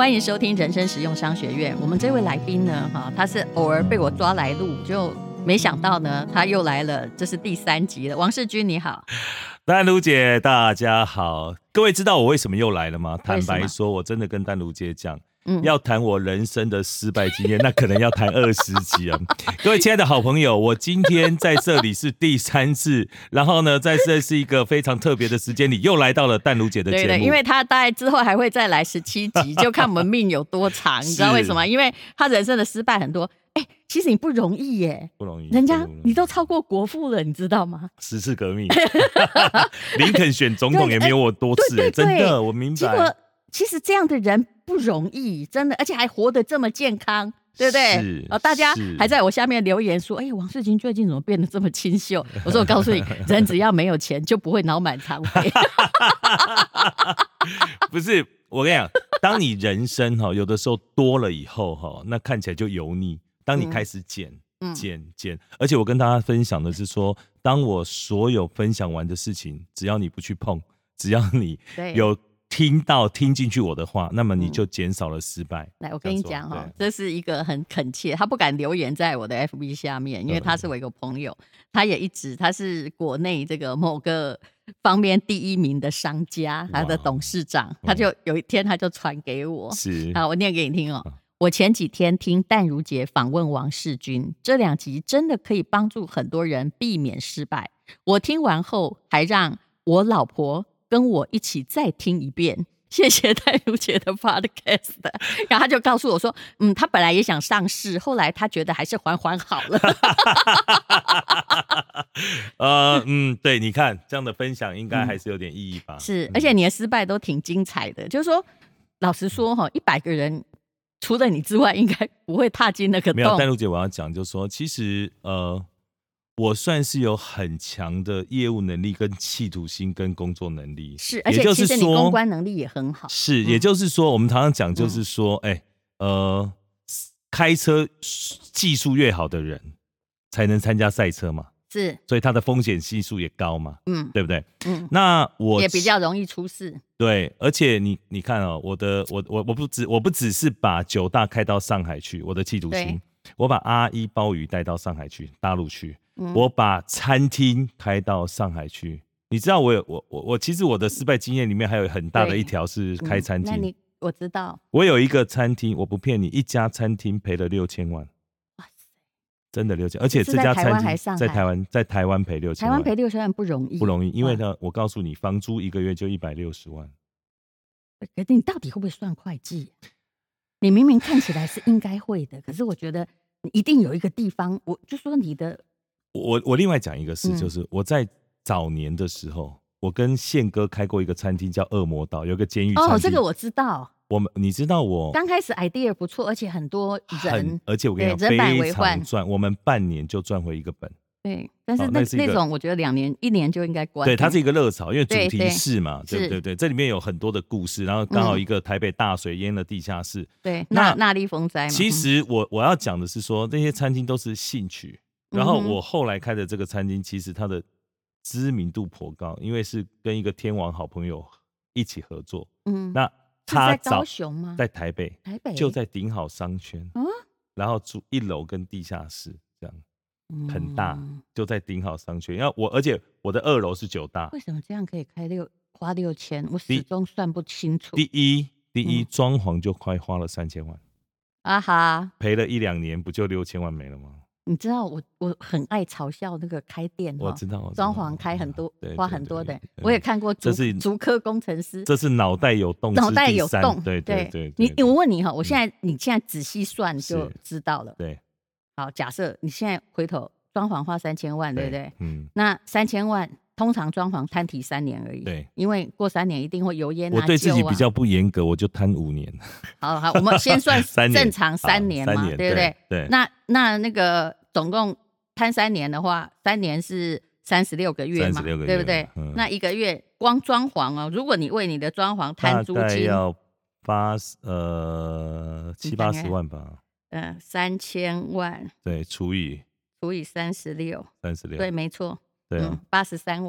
欢迎收听人生实用商学院。我们这位来宾呢，他是偶尔被我抓来录，就没想到呢他又来了，这是第三集了。王世钧你好。丹如姐大家好，各位知道我为什么又来了吗？坦白说我真的跟丹如姐讲，要谈我人生的失败经验，那可能要谈20集了。各位亲爱的好朋友，我今天在这里是第3次，然后呢，在这是一个非常特别的时间里，又来到了淡如姐的节目。对的，因为她大概之后还会再来17集，就看我们命有多长，你知道为什么？因为她人生的失败很多。其实你不容易耶，不容易，人家你都超过国父了，你知道吗？10次革命，林肯选总统也没有我多次，对对对对，真的，我明白。结果其实这样的人不容易，真的，而且还活得这么健康，对不对？大家还在我下面留言说：“哎、欸，王世钧最近怎么变得这么清秀？”我说：“我告诉你，人只要没有钱，就不会脑满肠肥。”不是，我跟你讲，当你人生有的时候多了以后那看起来就油腻。当你开始减，而且我跟大家分享的是说，当我所有分享完的事情，只要你不去碰，只要你有听进去我的话，那么你就减少了失败。来，我跟你讲哈，这是一个很恳切，他不敢留言在我的 FB 下面，因为他是我一个朋友，他也一直他是国内这个某个方面第1名的商家，他的董事长，他就有一天他就传给我，是啊，我念给你听哦。我前几天听淡如姐访问王世钧，这2集真的可以帮助很多人避免失败。我听完后还让我老婆跟我一起再听一遍。谢谢淡如姐的 podcast。然后他就告诉我说，他本来也想上市，后来他觉得还是还好了。对，你看这样的分享应该还是有点意义吧？是，而且你的失败都挺精彩的。就是说，老实说100个人。除了你之外，应该不会踏进那个洞。没有，淡如姐，我要讲就是说，其实我算是有很强的业务能力、跟企图心、跟工作能力。是，而且其实你公关能力也很好。是，也就是说，我们常常讲就是说，开车技术越好的人，才能参加赛车嘛。是，所以它的风险系数也高嘛，对不对？那我也比较容易出事。对，而且你看我不只是把9大开到上海去，我的企图心，我把阿一鲍鱼带到上海去，大陆去，我把餐厅开到上海去。你知道我其实我的失败经验里面还有很大的一条是开餐厅。我知道，我有一个餐厅，我不骗你，一家餐厅赔了6000万。真的6000，而且这家餐厅在台湾赔6000万，台湾赔6000万不容易，因为呢，我告诉你，房租1个月就160万。可是你到底会不会算会计？你明明看起来是应该会的，可是我觉得一定有一个地方，我就说你的。我另外讲一个事，就是我在早年的时候，我跟宪哥开过一个餐厅叫恶魔岛，有个监狱餐厅。这个我知道。你知道我刚开始 idea 不错，而且很多人，而且我跟你讲非常赚，我们半年就赚回1个本。对，但是那种我觉得2年1年就应该关。对，它是一个热潮，因为主题是嘛，对，这里面有很多的故事，然后刚好一个台北大水淹了地下室，对，那莉风灾嘛。其实我要讲的是说，那些餐厅都是兴趣，然后我后来开的这个餐厅，其实它的知名度颇高，因为是跟一个天王好朋友一起合作，那。他在高雄吗？在台北就在顶好商圈，然后住1楼跟地下室这样，很大，就在顶好商圈。而且我的2楼是9大。为什么这样可以花6000？我始终算不清楚。第一，装潢就快花了3000万，赔了1-2年，不就6000万没了吗？你知道我很爱嘲笑那个开店，我知道装潢开很多，花很多的，我也看过竹科工程师，这是脑袋有洞，脑袋有洞，对。我问你我你现在仔细算就知道了。对，好，假设你现在回头装潢花3000万，对不对？那3000万通常装潢摊提3年而已，对，因为过3年一定会油烟。我对自己比较不严格，我就摊5年。好，我们先算正常3年嘛，对不对？对。那个总共摊3年的话，3年是36个月嘛，对不对？那1个月光装潢如果你为你的装潢摊租金，大概要7-80万吧。3000万，对，除以36，对，没错。对啊，83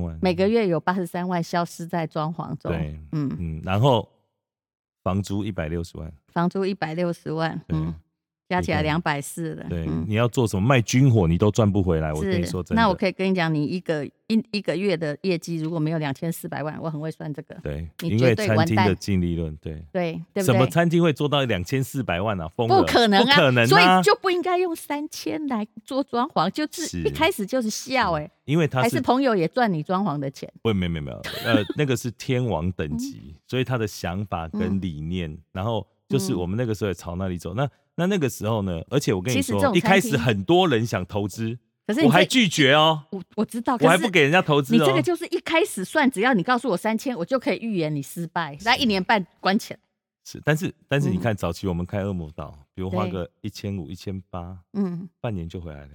万，每个月有83万消失在装潢中。对，然后房租160万，房租160万，嗯，加起来240了。对，你要做什么卖军火，你都赚不回来。我跟你说真的，那我可以跟你讲，你一个月的业绩如果没有2400万，我很会算这个。对，因为餐厅的净利润，对对对，什么餐厅会做到2400万啊？疯了，不可能啊，不可能啊，所以就不应该用3000来做装潢，就是一开始就是笑哎、欸。因为他是还是朋友也赚你装潢的钱？不，没有，那个是天王等级，所以他的想法跟理念，然后就是我们那个时候也朝那里走。那个时候呢，而且我跟你说，一开始很多人想投资，可是我还拒绝哦。我知道，我还不给人家投资哦。你这个就是一开始算，只要你告诉我3000，我就可以预言你失败，那1年半关起来。是，但是你看，早期我们开恶魔岛，比如花个1500、1800，嗯，半年就回来了。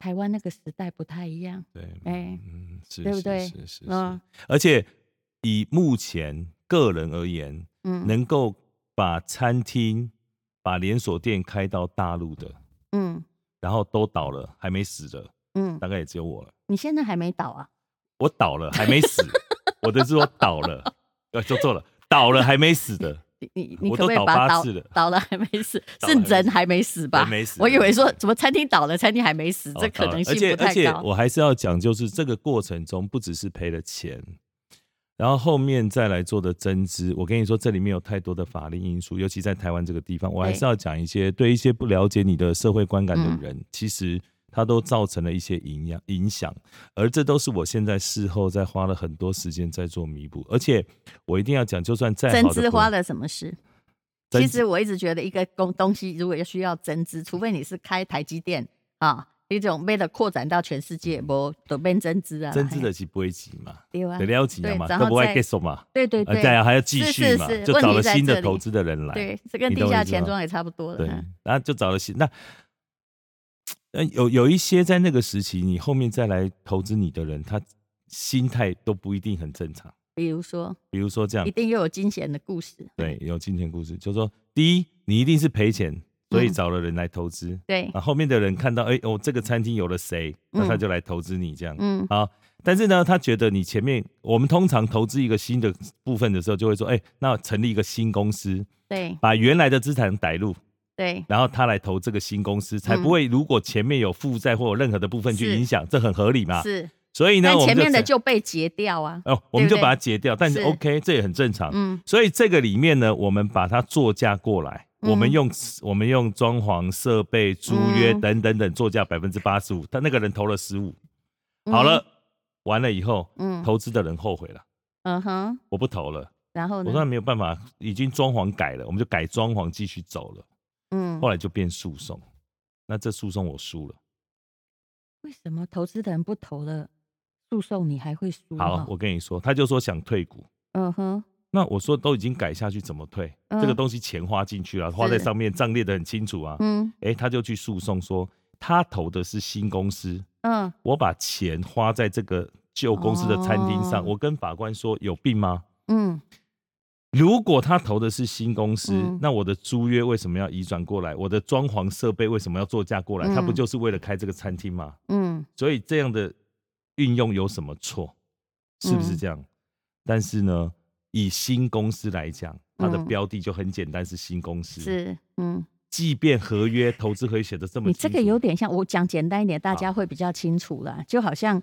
台湾那个时代不太一样，对，哎，嗯，是，对不对？是，嗯，而且以目前个人而言，能够把餐厅、把连锁店开到大陆的，嗯，然后都倒了，还没死的，嗯，大概也只有我了。你现在还没倒啊？我倒了，还没死。我的是说倒了，做错了，倒了还没死的。你可不可以把倒了还没死，是人还没死吧？没死，我以为说什么餐厅倒了，餐厅还没死，这可能性不太高。而且我还是要讲，就是这个过程中不只是赔了钱，然后后面再来做的增资，我跟你说，这里面有太多的法律因素，尤其在台湾这个地方，我还是要讲一些对一些不了解你的社会观感的人，其实它都造成了一些影响，而这都是我现在事后在花了很多时间在做弥补。而且我一定要讲，就算再好的增资花了什么事，其实我一直觉得一个东西如果需要增资，除非你是开台积电啊，一种为了扩展到全世界，不都变增资啊？增资的是不会急嘛，对啊，得了解嘛，都不会结束嘛，对对对，再还要继续嘛，是，就找了新的投资的人来，对，这跟地下钱庄也差不多了，对，然后就找了新那。有一些在那个时期你后面再来投资你的人，他心态都不一定很正常。比如说这样，一定又有惊险的故事。对，有惊险故事，就是说第一你一定是赔钱，所以找了人来投资，对，然后后面的人看到这个餐厅有了谁，那他就来投资你这样，好，但是呢他觉得你前面，我们通常投资一个新的部分的时候就会说那成立一个新公司，对，把原来的资产带入，对，然后他来投这个新公司，才不会如果前面有负债或有任何的部分去影响，这很合理嘛。是，所以呢，但前面的就被截掉啊。哦，我们就把它截掉，但是 OK， 这也很正常。所以这个里面呢，我们把它作价过来，我们用装潢设备、租约等等等作价85%，但那个人投了15%，好了，完了以后，投资的人后悔了，我不投了，然后呢我说没有办法，已经装潢改了，我们就改装潢继续走了。后来就变诉讼，那这诉讼我输了。为什么投资的人不投了诉讼你还会输？好，我跟你说，他就说想退股，那我说都已经改下去怎么退？这个东西钱花进去了，花在上面，账列得很清楚啊，他就去诉讼说他投的是新公司，我把钱花在这个旧公司的餐厅上，我跟法官说有病吗？如果他投的是新公司，那我的租约为什么要移转过来？我的装潢设备为什么要作价过来？他不就是为了开这个餐厅吗？所以这样的运用有什么错？是不是这样？但是呢，以新公司来讲，它的标的就很简单，是新公司。是，即便合约、投资合约写的这么清楚，你这个有点像，我讲简单一点，大家会比较清楚啦。就好像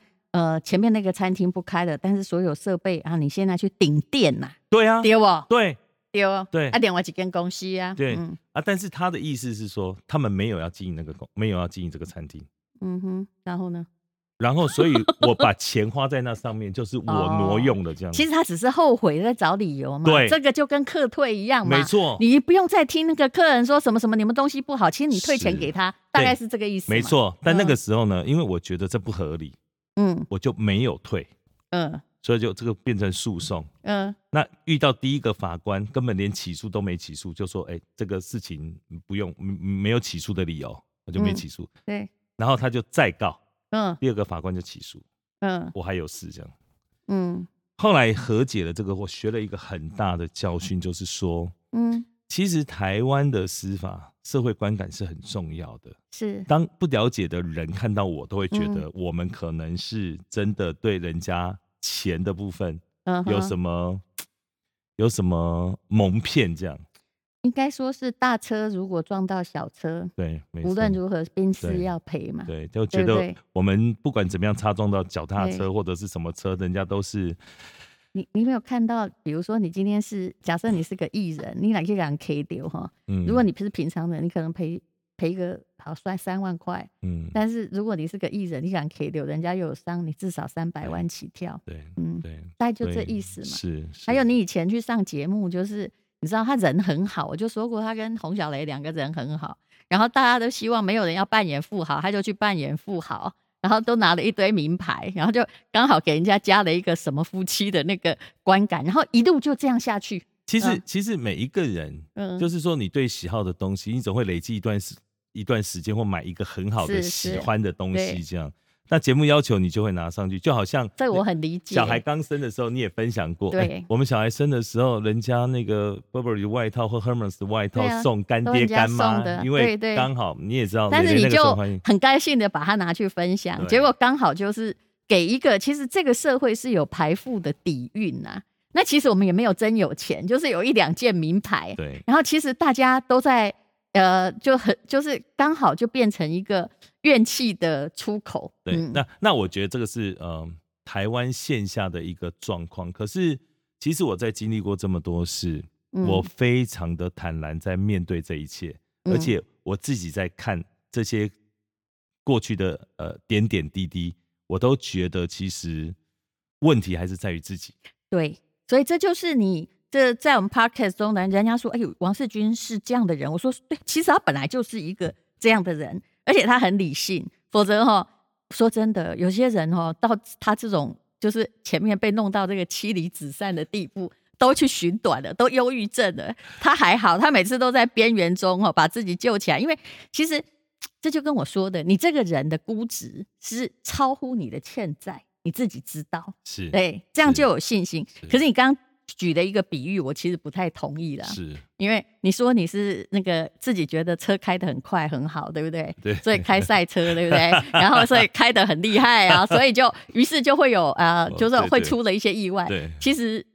前面那个餐厅不开了，但是所有设备啊，你现在去顶店呐、啊？对啊，对不？对，对哦，对。啊，另外一间公司啊，对、但是他的意思是说，他们没有要经营这个餐厅。然后呢？然后，所以我把钱花在那上面，就是我挪用的这样、其实他只是后悔在找理由嘛。对，这个就跟客退一样嘛。没错，你不用再听那个客人说什么什么，你们东西不好，其实你退钱给他，大概是这个意思嘛。没错，但那个时候呢，因为我觉得这不合理。我就没有退，所以就这个变成诉讼，那遇到第一个法官根本连起诉都没起诉，就说这个事情不用，没有起诉的理由，我就没起诉，对，然后他就再告，第二个法官就起诉，我还有事这样，后来和解了这个，我学了一个很大的教训，就是说，其实台湾的司法社会观感是很重要的，是当不了解的人看到我都会觉得我们可能是真的对人家钱的部分有什么蒙骗这样，应该说是大车如果撞到小车，对，无论如何宾士要赔嘛， 对， 对，就觉得我们不管怎么样擦撞到脚踏车或者是什么车，人家都是你没有看到，比如说你今天是假设你是个艺人，你哪去给人 K 掉哈？如果你不是平常人，你可能赔个好算3万块，但是如果你是个艺人，你给人 K 掉，人家又有伤，你至少300万起跳，对，对，大概就这意思嘛。是。还有你以前去上节目，就是你知道他人很好，我就说过他跟洪小雷两个人很好，然后大家都希望没有人要扮演富豪，他就去扮演富豪。然后都拿了一堆名牌，然后就刚好给人家加了一个什么夫妻的那个观感，然后一路就这样下去。其实每一个人，就是说你对喜好的东西，你总会累积一段时间，或买一个很好的喜欢的东西这样。那节目要求你就会拿上去，就好像这我很理解。小孩刚生的时候你也分享过，对、欸，我们小孩生的时候，人家那个 Burberry 的外套或 Hermès 的外套送干爹干妈，因为刚好你也知道，但是你就很高兴的把它拿去分享，结果刚好就是给一个，其实这个社会是有财富的底蕴啊。那其实我们也没有真有钱，就是有一两件名牌，对。然后其实大家都在就是刚好就变成一个怨气的出口。对，那我觉得这个是台湾线下的一个状况。可是其实我在经历过这么多事，我非常的坦然在面对这一切，而且我自己在看这些过去的点点滴滴，我都觉得其实问题还是在于自己。对，所以这就是你。这在我们 podcast 中呢，人家说哎呦，王世军是这样的人，我说对，其实他本来就是一个这样的人，而且他很理性，否则说真的，有些人到他这种就是前面被弄到这个妻离子散的地步，都去寻短了，都忧郁症了，他还好，他每次都在边缘中把自己救起来，因为其实这就跟我说的，你这个人的估值是超乎你的欠债，你自己知道，是对，这样就有信心。可是你刚刚举的一个比喻我其实不太同意啦，是因为你说你是那个自己觉得车开得很快很好，对不对？对，所以开赛车对不对？然后所以开得很厉害啊，所以就于是就会有就是会出了一些意外。对，其实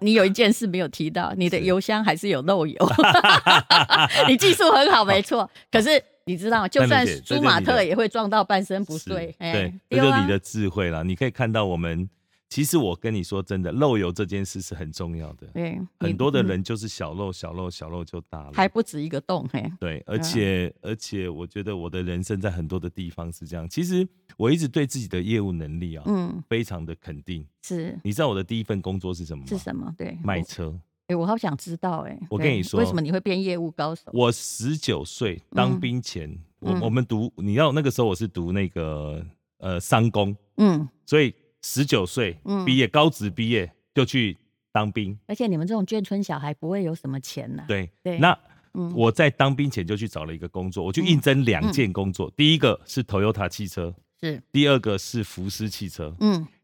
你有一件事没有提到，你的油箱还是有漏油。你技术很好没错，可是你知道就算舒马特也会撞到半身不遂。对，这就是你的智慧啦。你可以看到我们其实我跟你说真的，漏油这件事是很重要的。对，很多的人就是小漏、小漏、小漏就大了，还不止一个洞。嘿，对，而且我觉得我的人生在很多的地方是这样。其实我一直对自己的业务能力非常的肯定。是，你知道我的第一份工作是什么吗？是什么？对，卖车。我好想知道。我跟你说，为什么你会变业务高手？我19岁当兵前，我们读，你要那个时候我是读那个商工，所以。19岁毕业，高职毕业就去当兵，而且你们这种眷村小孩不会有什么钱呐。对，那我在当兵前就去找了一个工作，我去应征2件工作，第一个是 Toyota 汽车，是，第二个是福斯汽车。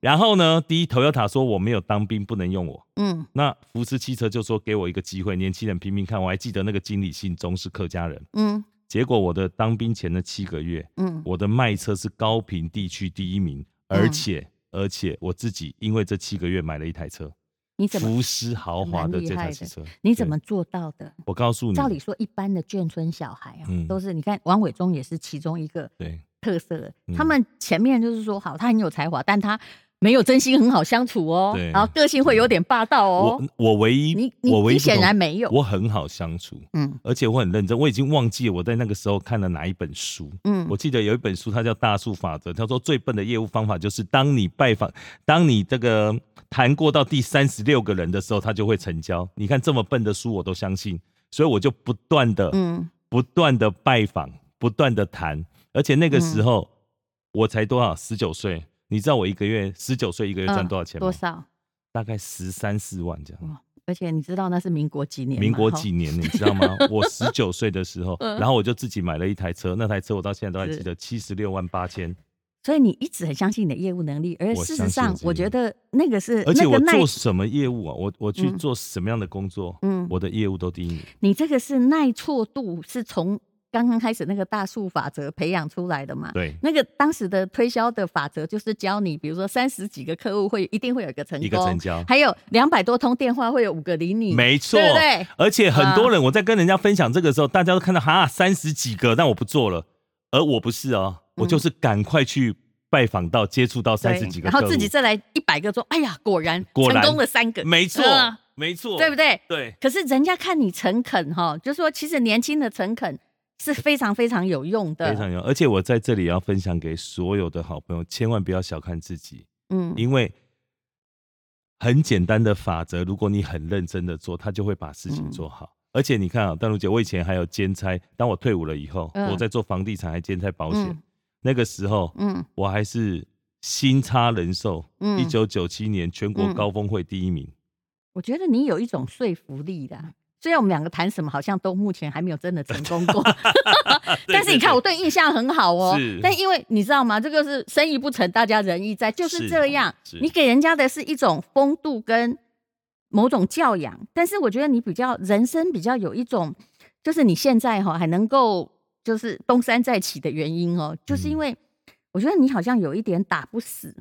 然后呢，第一 Toyota 说我没有当兵不能用我，那福斯汽车就说给我一个机会，年轻人拼命看。我还记得那个经理姓钟，是客家人。结果我的当兵前的7个月，我的卖车是高屏地区第1名，而且我自己因为这7个月买了一台车，福斯豪华的这台汽车。你怎么做到的？我告诉你，照理说一般的眷村小孩都是，你看王伟忠也是其中一个特色。他们前面就是说好，他很有才华，但他没有真心很好相处然后个性会有点霸道我唯一显然没有，我很好相处，而且我很认真。我已经忘记我在那个时候看了哪一本书，我记得有一本书它叫《大树法则》，他说最笨的业务方法就是当你这个谈过到第36个人的时候，他就会成交。你看这么笨的书我都相信，所以我就不断的拜访，不断的谈，而且那个时候我才多少19岁。你知道我19岁一个月赚多少钱吗？多少？大概13、14万这样。而且你知道那是民国几年？民国几年你知道吗？我19岁的时候，然后我就自己买了一台车，那台车我到现在都还记得，76万8千。所以你一直很相信你的业务能力，而事实上我觉得那个是，而且我做什么业务我去做什么样的工作，我的业务都第1名。你这个是耐挫度，是从刚刚开始那个大数法则培养出来的嘛，对，那个当时的推销的法则就是教你，比如说30几个客户会一定会有一个成功，一个成交，还有200多通电话会有5个理你，没错，对不对？而且很多人我在跟人家分享这个时候，大家都看到哈30几个，但我不做了，而我不是哦，我就是赶快去拜访到接触到30几个客户，然后自己再来100个说，哎呀，果然成功了3个，没错。没错，对不对？对。可是人家看你诚恳哈，就是说其实年轻的诚恳是非常非常有用的，非常有用。而且我在这里要分享给所有的好朋友，千万不要小看自己，因为很简单的法则，如果你很认真的做，他就会把事情做好。而且你看啊，淡如姐，我以前还有兼差，当我退伍了以后，我在做房地产还兼差保险，那个时候，我还是新差人寿，1997年全国高峰会第1名。我觉得你有一种说服力的，虽然我们两个谈什么好像都目前还没有真的成功过但是你看我对印象很好哦，但因为你知道吗，这个是生意不成大家仁义在，就是这样，你给人家的是一种风度跟某种教养，但是我觉得你比较人生比较有一种，就是你现在还能够就是东山再起的原因哦，就是因为我觉得你好像有一点打不死，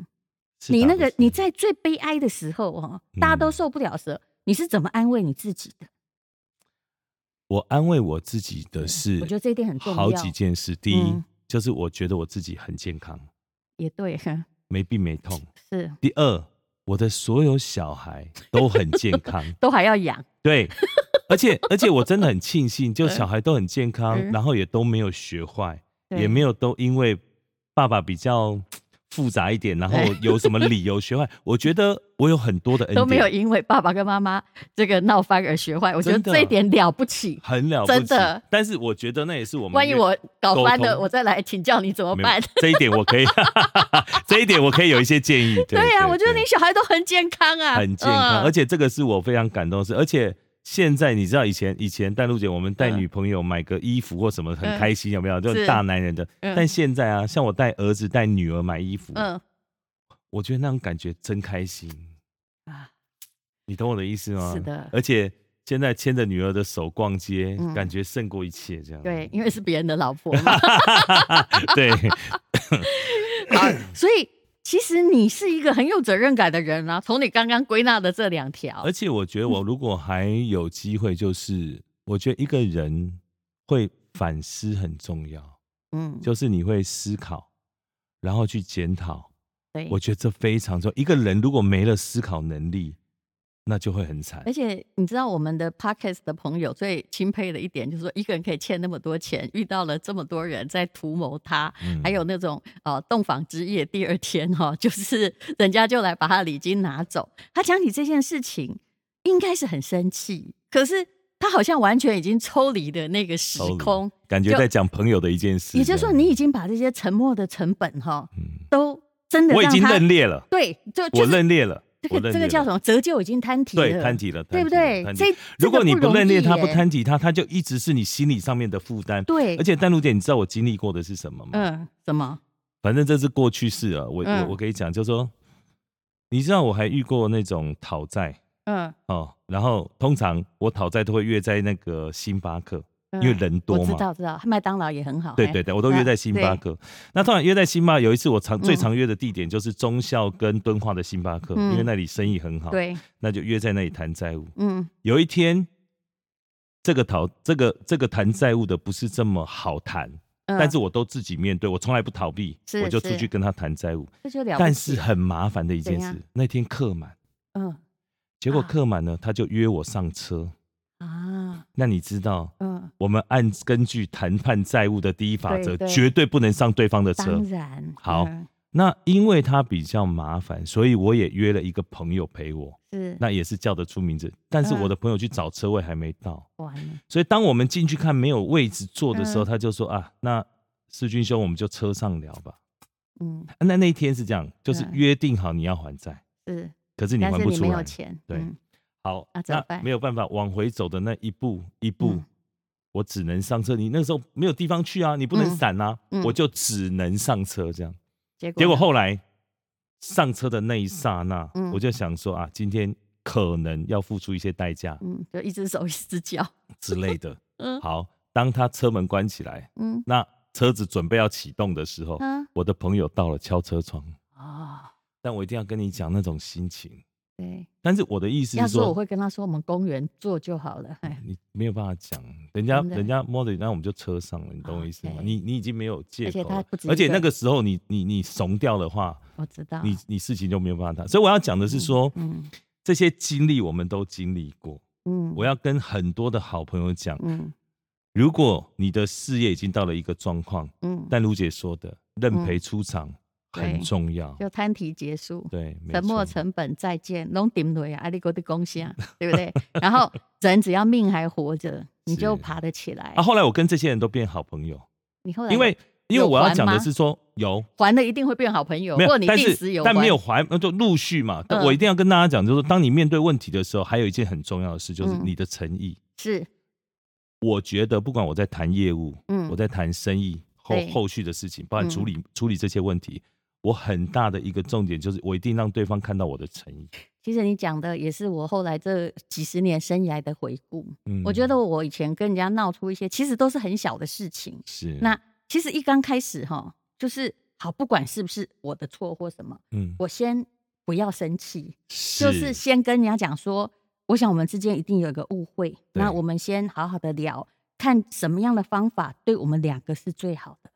你在最悲哀的时候哦，大家都受不了的时候，你是怎么安慰你自己的？我安慰我自己的是，我觉得这一点很重要，好几件事。第一，就是我觉得我自己很健康，也对，没病没痛。是。第二，我的所有小孩都很健康，都还要养。对，而且我真的很庆幸，就小孩都很健康，然后也都没有学坏，也没有都因为爸爸比较复杂一点，然后有什么理由学坏？我觉得我有很多的恩典，都没有因为爸爸跟妈妈这个闹翻而学坏。我觉得这一点了不起，很了不起，真的。但是我觉得那也是我们，万一我搞翻了，我再来请教你怎么办？这一点我可以，这一点我可以有一些建议。对啊，我觉得你小孩都很健康啊，很健康。而且这个是我非常感动的事。而且现在你知道以前淡如姐我们带女朋友买个衣服或什么很开心，有没有？就是大男人的。但现在啊，像我带儿子带女儿买衣服，我觉得那种感觉真开心啊！你懂我的意思吗？是的。而且现在牵着女儿的手逛街，感觉胜过一切这样。对，因为是别人的老婆嘛。对。好，所以其实你是一个很有责任感的人啊，从你刚刚归纳的这2条。而且我觉得我如果还有机会，就是我觉得一个人会反思很重要，就是你会思考，然后去检讨。对，我觉得这非常重要。一个人如果没了思考能力，那就会很惨。而且你知道我们的 Podcast 的朋友最钦佩的一点就是说，一个人可以欠那么多钱，遇到了这么多人在图谋他，还有那种洞房之夜第2天就是人家就来把他礼金拿走。他讲起这件事情应该是很生气，可是他好像完全已经抽离的那个时空，感觉在讲朋友的一件事。也就是说你已经把这些沉默的成本都真的让他，我已经认列了。对，我认列了。这个叫什么？折旧已经摊提了，对，摊提了，对不对？如果你不认列他，不摊提他，他就一直是你心理上面的负担。对，而且淡如姐，你知道我经历过的是什么吗？什么？反正这是过去式了。我可以讲，就是说，你知道我还遇过那种讨债，然后通常我讨债都会约在那个星巴克，因为人多嘛。我知道，麦当劳也很好。对对对，我都约在星巴克。那通常约在星巴克，有一次我最常约的地点就是忠孝跟敦化的星巴克，因为那里生意很好。对，那就约在那里谈债务。有一天，这个谈债务的不是这么好谈，但是我都自己面对，我从来不逃避，我就出去跟他谈债务。但是很麻烦的一件事，那天客满，结果客满呢，他就约我上车。那你知道，我们根据谈判债务的第一法则，绝对不能上对方的车。当然。好，那因为他比较麻烦，所以我也约了一个朋友陪我。是。那也是叫得出名字，但是我的朋友去找车位还没到。完了。所以当我们进去看没有位置坐的时候，他就说啊，那世军兄，我们就车上聊吧。那一天是这样，就是约定好你要还债。是。可是你还不出来。但是你没有钱。对。好，那没有办法往回走的那一步一步，我只能上车。你那时候没有地方去啊，你不能闪啊，我就只能上车这样。结果后来上车的那一刹那，我就想说啊，今天可能要付出一些代价，就一只手一只脚之类的。好，当他车门关起来，嗯，那车子准备要启动的时候，啊，我的朋友到了敲车窗，哦，但我一定要跟你讲那种心情。对，但是我的意思是说，要是我会跟他说我们公园坐就好了，你没有办法讲，人家摸着，那我们就车上了，你懂我意思吗？ 你已经没有借口了，而且那个时候你怂掉的话，我知道 你事情就没有办法谈。所以我要讲的是说，这些经历我们都经历过，我要跟很多的好朋友讲，如果你的事业已经到了一个状况，但如姐说的认赔出场很重要，就摊题结束，对，沉没成本再见，都顶落啊，你还在说什么，对不对？然后人只要命还活着，你就爬得起来。啊，后来我跟这些人都变好朋友。你后来因为我要讲的是说，有还的一定会变好朋友，没有，或你定时有还，但没有还就陆续嘛。但我一定要跟大家讲，就是说，当你面对问题的时候，还有一件很重要的事，就是你的诚意。是，我觉得不管我在谈业务，我在谈生意后续的事情，包含处理这些问题。我很大的一个重点就是我一定让对方看到我的诚意。其实你讲的也是我后来这几十年生涯的回顾，我觉得我以前跟人家闹出一些其实都是很小的事情，是，那其实一刚开始就是好，不管是不是我的错或什么，我先不要生气，就是先跟人家讲说，我想我们之间一定有一个误会，那我们先好好的聊，看什么样的方法对我们两个是最好的。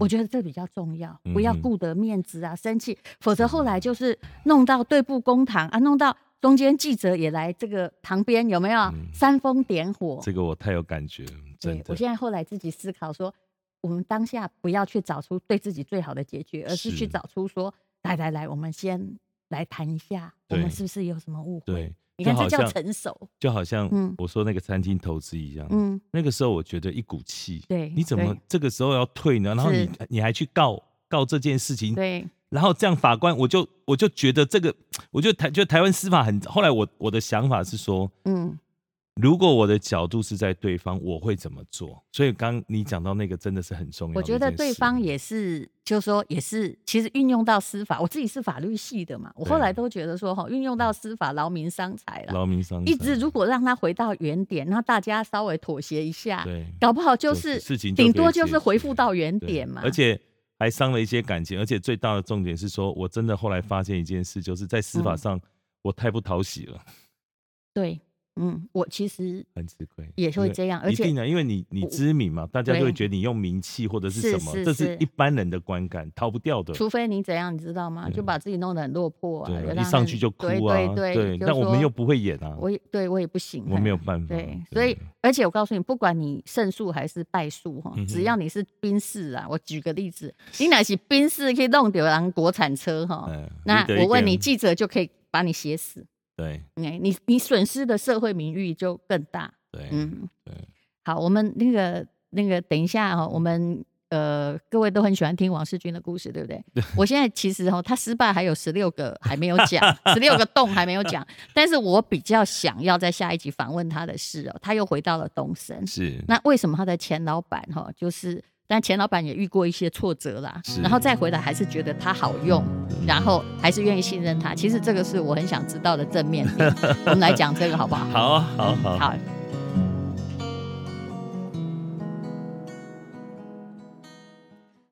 我觉得这比较重要，不要顾得面子啊，生气，否则后来就是弄到对簿公堂啊，弄到中间记者也来这个旁边，有没有，煽风点火？这个我太有感觉了，真的。我现在后来自己思考说，我们当下不要去找出对自己最好的解决，而是去找出说，来，我们先来谈一下，我们是不是有什么误会？你看，这叫成熟，就好像我说那个餐厅投资一样，那个时候我觉得一股气，对，你怎么这个时候要退呢？然后你还去告这件事情，对，然后这样法官，我就觉得这个，我就觉得台湾司法很，后来我的想法是说，如果我的角度是在对方，我会怎么做？所以刚你讲到那个真的是很重要的。我觉得对方也是，就是说也是，其实运用到司法，我自己是法律系的嘛，我后来都觉得说，运用到司法，劳民伤财了。劳民伤财，一直如果让他回到原点，那大家稍微妥协一下，搞不好就是事情顶多就是回复到原点嘛。而且还伤了一些感情，而且最大的重点是说，我真的后来发现一件事，就是在司法上我太不讨喜了。对。我其实很吃亏，也会这样，而且一定的，因为你知名嘛，大家就会觉得你用名气或者是什么，这是一般人的观感，逃不掉的。除非你怎样，你知道吗？就把自己弄得很落魄啊，一上去就哭啊，对。但我们又不会演啊，我也不行，我没有办法。对，所以而且我告诉你，不管你胜诉还是败诉，只要你是宾士啊，我举个例子，你哪是宾士去弄掉人国产车哈，那我问你，记者就可以把你写死。对，你损失的社会名誉就更大。对，对。好，我们那个，等一下我们各位都很喜欢听王世军的故事，对不对？我现在其实他失败还有16个还没有讲，16个洞还没有讲。但是我比较想要在下一集访问他的事他又回到了东森。是。那为什么他的前老板就是？但钱老板也遇过一些挫折啦，然后再回来还是觉得他好用，然后还是愿意信任他。其实这个是我很想知道的正面点。我们来讲这个好不好？好啊，好。